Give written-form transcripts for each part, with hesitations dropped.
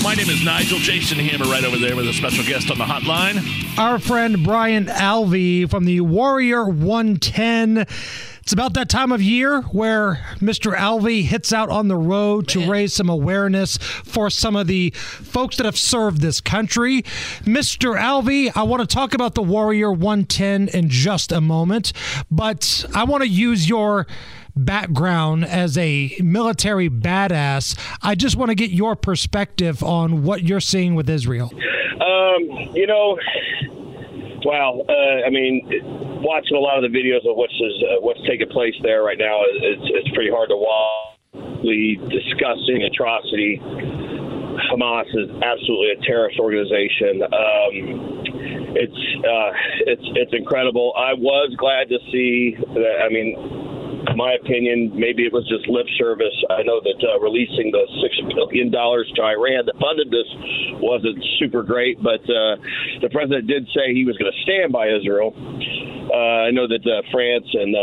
My name is Nigel, Jason Hammer right over there with a special guest on the hotline. Our friend Brian Alvey from the Warrior 110. It's about that time of year where Mr. Alvey hits out on the road to raise some awareness for some of the folks that have served this country. Mr. Alvey, I want to talk about the Warrior 110 in just a moment, but I want to use your background as a military badass. I just want to get your perspective on what you're seeing with Israel. Watching a lot of the videos of what's taking place there right now, it's pretty hard to watch the disgusting atrocity. Hamas is absolutely a terrorist organization. It's incredible. I was glad to see that. I mean, in my opinion, maybe it was just lip service. I know that releasing the $6 billion to Iran that funded this wasn't super great, but the president did say he was going to stand by Israel. I know that France and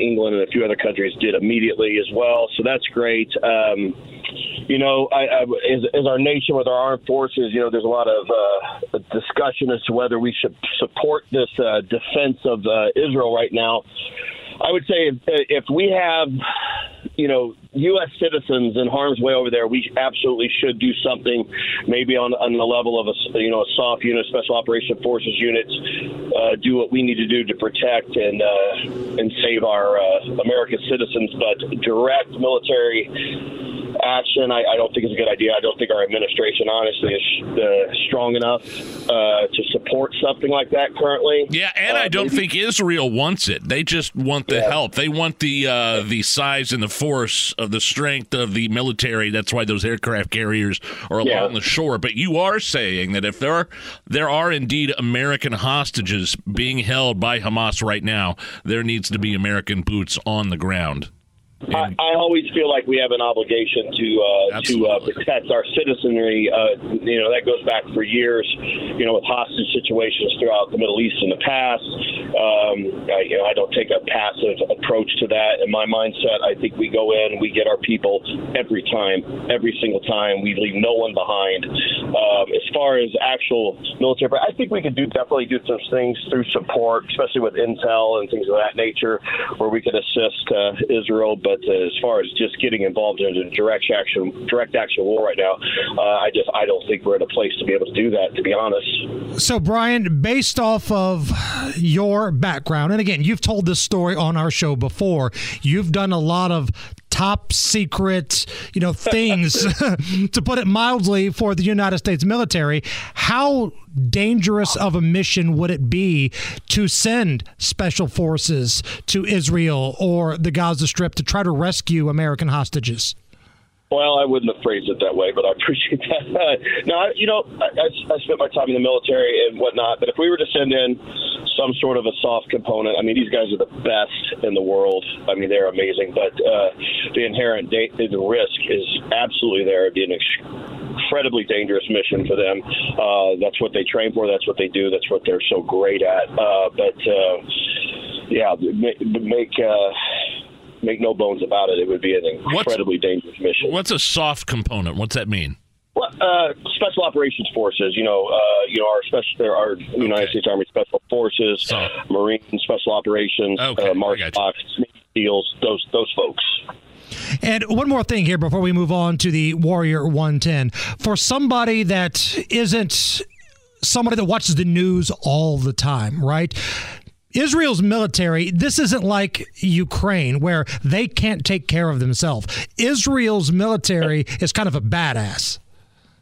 England and a few other countries did immediately as well, so that's great. As our nation with our armed forces, you know, there's a lot of discussion as to whether we should support this defense of Israel right now. I would say if we have, you know, U.S. citizens in harm's way over there, we absolutely should do something, maybe on the level of a soft unit, special operation forces units, do what we need to do to protect and save our American citizens. But direct military action, I don't think it's a good idea. I don't think our administration, honestly, is strong enough to support something like that currently. Yeah, and I don't think Israel wants it. They just want the help. They want the size and the force of the strength of the military. That's why those aircraft carriers are along the shore. But you are saying that if there are indeed American hostages being held by Hamas right now, there needs to be American boots on the ground. I always feel like we have an obligation to protect our citizenry. That goes back for years, you know, with hostage situations throughout the Middle East in the past. I don't take a passive approach to that. In my mindset, I think we go in, we get our people every time, every single time. We leave no one behind. As far as actual military, I think we could definitely do some things through support, especially with intel and things of that nature, where we could assist Israel. But as far as just getting involved in a direct action war right now, I don't think we're in a place to be able to do that, to be honest. So, Brian, based off of your background, and again, you've told this story on our show before, you've done a lot of top secret, you know, things, to put it mildly, for the United States military. How dangerous of a mission would it be to send special forces to Israel or the Gaza Strip to try to rescue American hostages? Well, I wouldn't have phrased it that way, but I appreciate that. I spent my time in the military and whatnot, but if we were to send in some sort of a soft component, I mean, these guys are the best in the world. I mean, they're amazing, but the inherent the risk is absolutely there. It'd be an incredibly dangerous mission for them. That's what they train for. That's what they do. That's what they're so great at. Make no bones about it. It would be an incredibly dangerous mission. What's a soft component? What's that mean? Well, special operations forces. Our United States Army Special Forces, Marine Special Operations, Marshal Fox, SEALs, those folks. And one more thing here before we move on to the Warrior 110. For somebody that isn't somebody that watches the news all the time, right? Israel's military, this isn't like Ukraine where they can't take care of themselves. Israel's military is kind of a badass.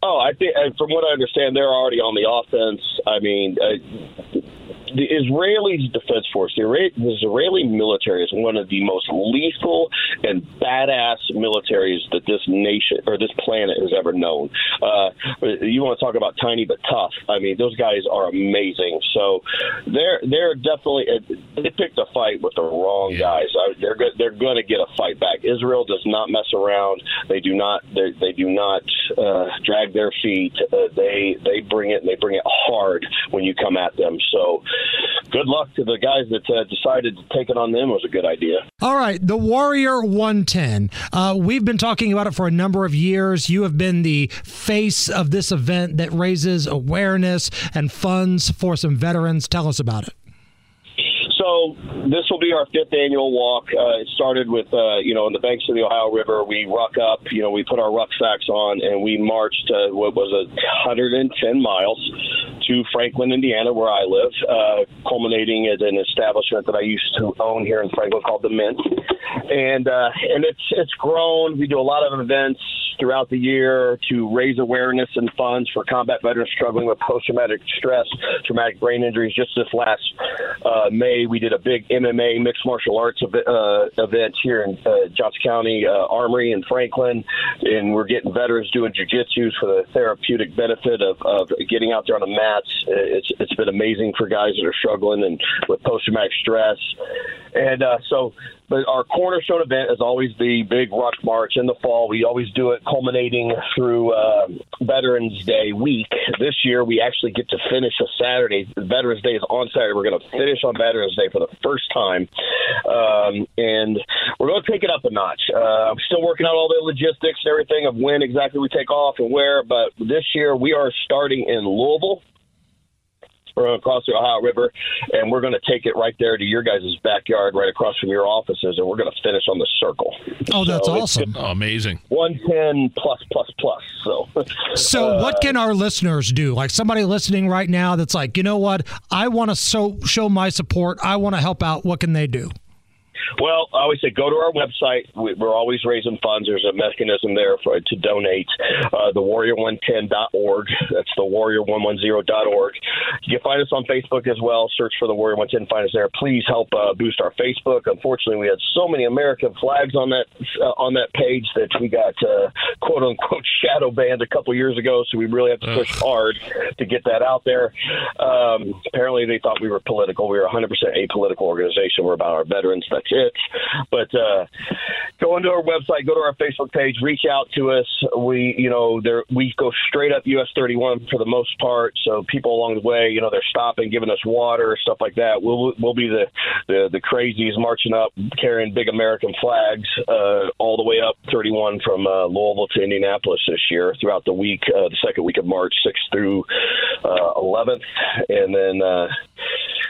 Oh, I think, and from what I understand, they're already on the offense. I mean, the Israeli Defense Force, the Israeli military is one of the most lethal and badass militaries that this nation or this planet has ever known. You want to talk about tiny but tough. I mean, those guys are amazing. So they're definitely – they picked a fight with the wrong guys. They're going to get a fight back. Israel does not mess around. They do not drag their feet. They bring it, and they bring it hard when you come at them. So good luck to the guys that decided to take it on them. Was a good idea. All right, The Warrior 110. We've been talking about it for a number of years. You have been the face of this event that raises awareness and funds for some veterans. Tell us about it. So this will be our fifth annual walk. It started with, on the banks of the Ohio River. We ruck up, we put our rucksacks on, and we marched what was 110 miles to Franklin, Indiana, where I live, culminating at an establishment that I used to own here in Franklin called The Mint. And it's grown. We do a lot of events throughout the year to raise awareness and funds for combat veterans struggling with post-traumatic stress, traumatic brain injuries. Just this last May, we did a big MMA, mixed martial arts event here in Johnson County Armory in Franklin, and we're getting veterans doing jiu-jitsu for the therapeutic benefit of getting out there on the mats. It's been amazing for guys that are struggling and with post-traumatic stress. And but our cornerstone event is always the big ruck march in the fall. We always do it culminating through Veterans Day week. This year, we actually get to finish a Saturday. Veterans Day is on Saturday. We're going to finish on Veterans Day for the first time. And we're going to take it up a notch. I'm still working out all the logistics and everything of when exactly we take off and where. But this year, we are starting in Louisville. We're going to cross the Ohio River, and we're going to take it right there to your guys' backyard, right across from your offices, and we're going to finish on the circle. Oh, that's awesome. Oh, amazing. 110 plus. So what can our listeners do? Like somebody listening right now that's like, you know what? I want to show my support. I want to help out. What can they do? Well, I always say go to our website. We're always raising funds. There's a mechanism there to donate. TheWarrior110.org. That's TheWarrior110.org. You can find us on Facebook as well. Search for The Warrior 110. Find us there. Please help boost our Facebook. Unfortunately, we had so many American flags on that page that we got quote unquote shadow banned a couple years ago. So we really have to push hard to get that out there. Apparently, they thought we were political. We were 100% apolitical organization. We're about our veterans. That's it. But go into our website, go to our Facebook page, reach out to us. We go straight up US 31 for the most part. So people along the way, they're stopping, giving us water, stuff like that. We'll be the crazies marching up, carrying big American flags all the way up 31 from Louisville to Indianapolis this year throughout the week, the second week of March, 6th through 11th. And then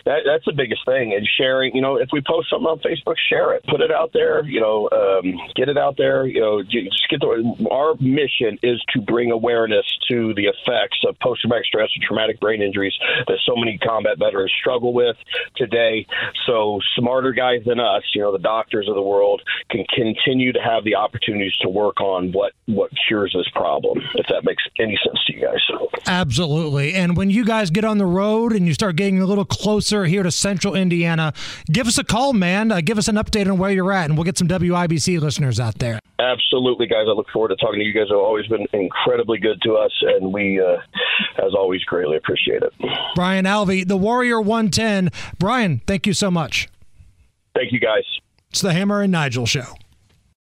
that's the biggest thing. And sharing, if we post something on Facebook, share it, put it out there, get it out there, just our mission is to bring awareness to the effects of post-traumatic stress and traumatic brain injuries that so many combat veterans struggle with today. So smarter guys than us, the doctors of the world, can continue to have the opportunities to work on what cures this problem, if that makes any sense to you guys. Absolutely. And when you guys get on the road and you start getting a little closer here to Central Indiana, give us a call, man. Give us an update on where you're at, and we'll get some WIBC listeners out there. Absolutely, guys. I look forward to talking to you guys. You've always been incredibly good to us, and we, as always, greatly appreciate it. Brian Alvey, The Warrior 110. Brian, thank you so much. Thank you, guys. It's the Hammer and Nigel Show.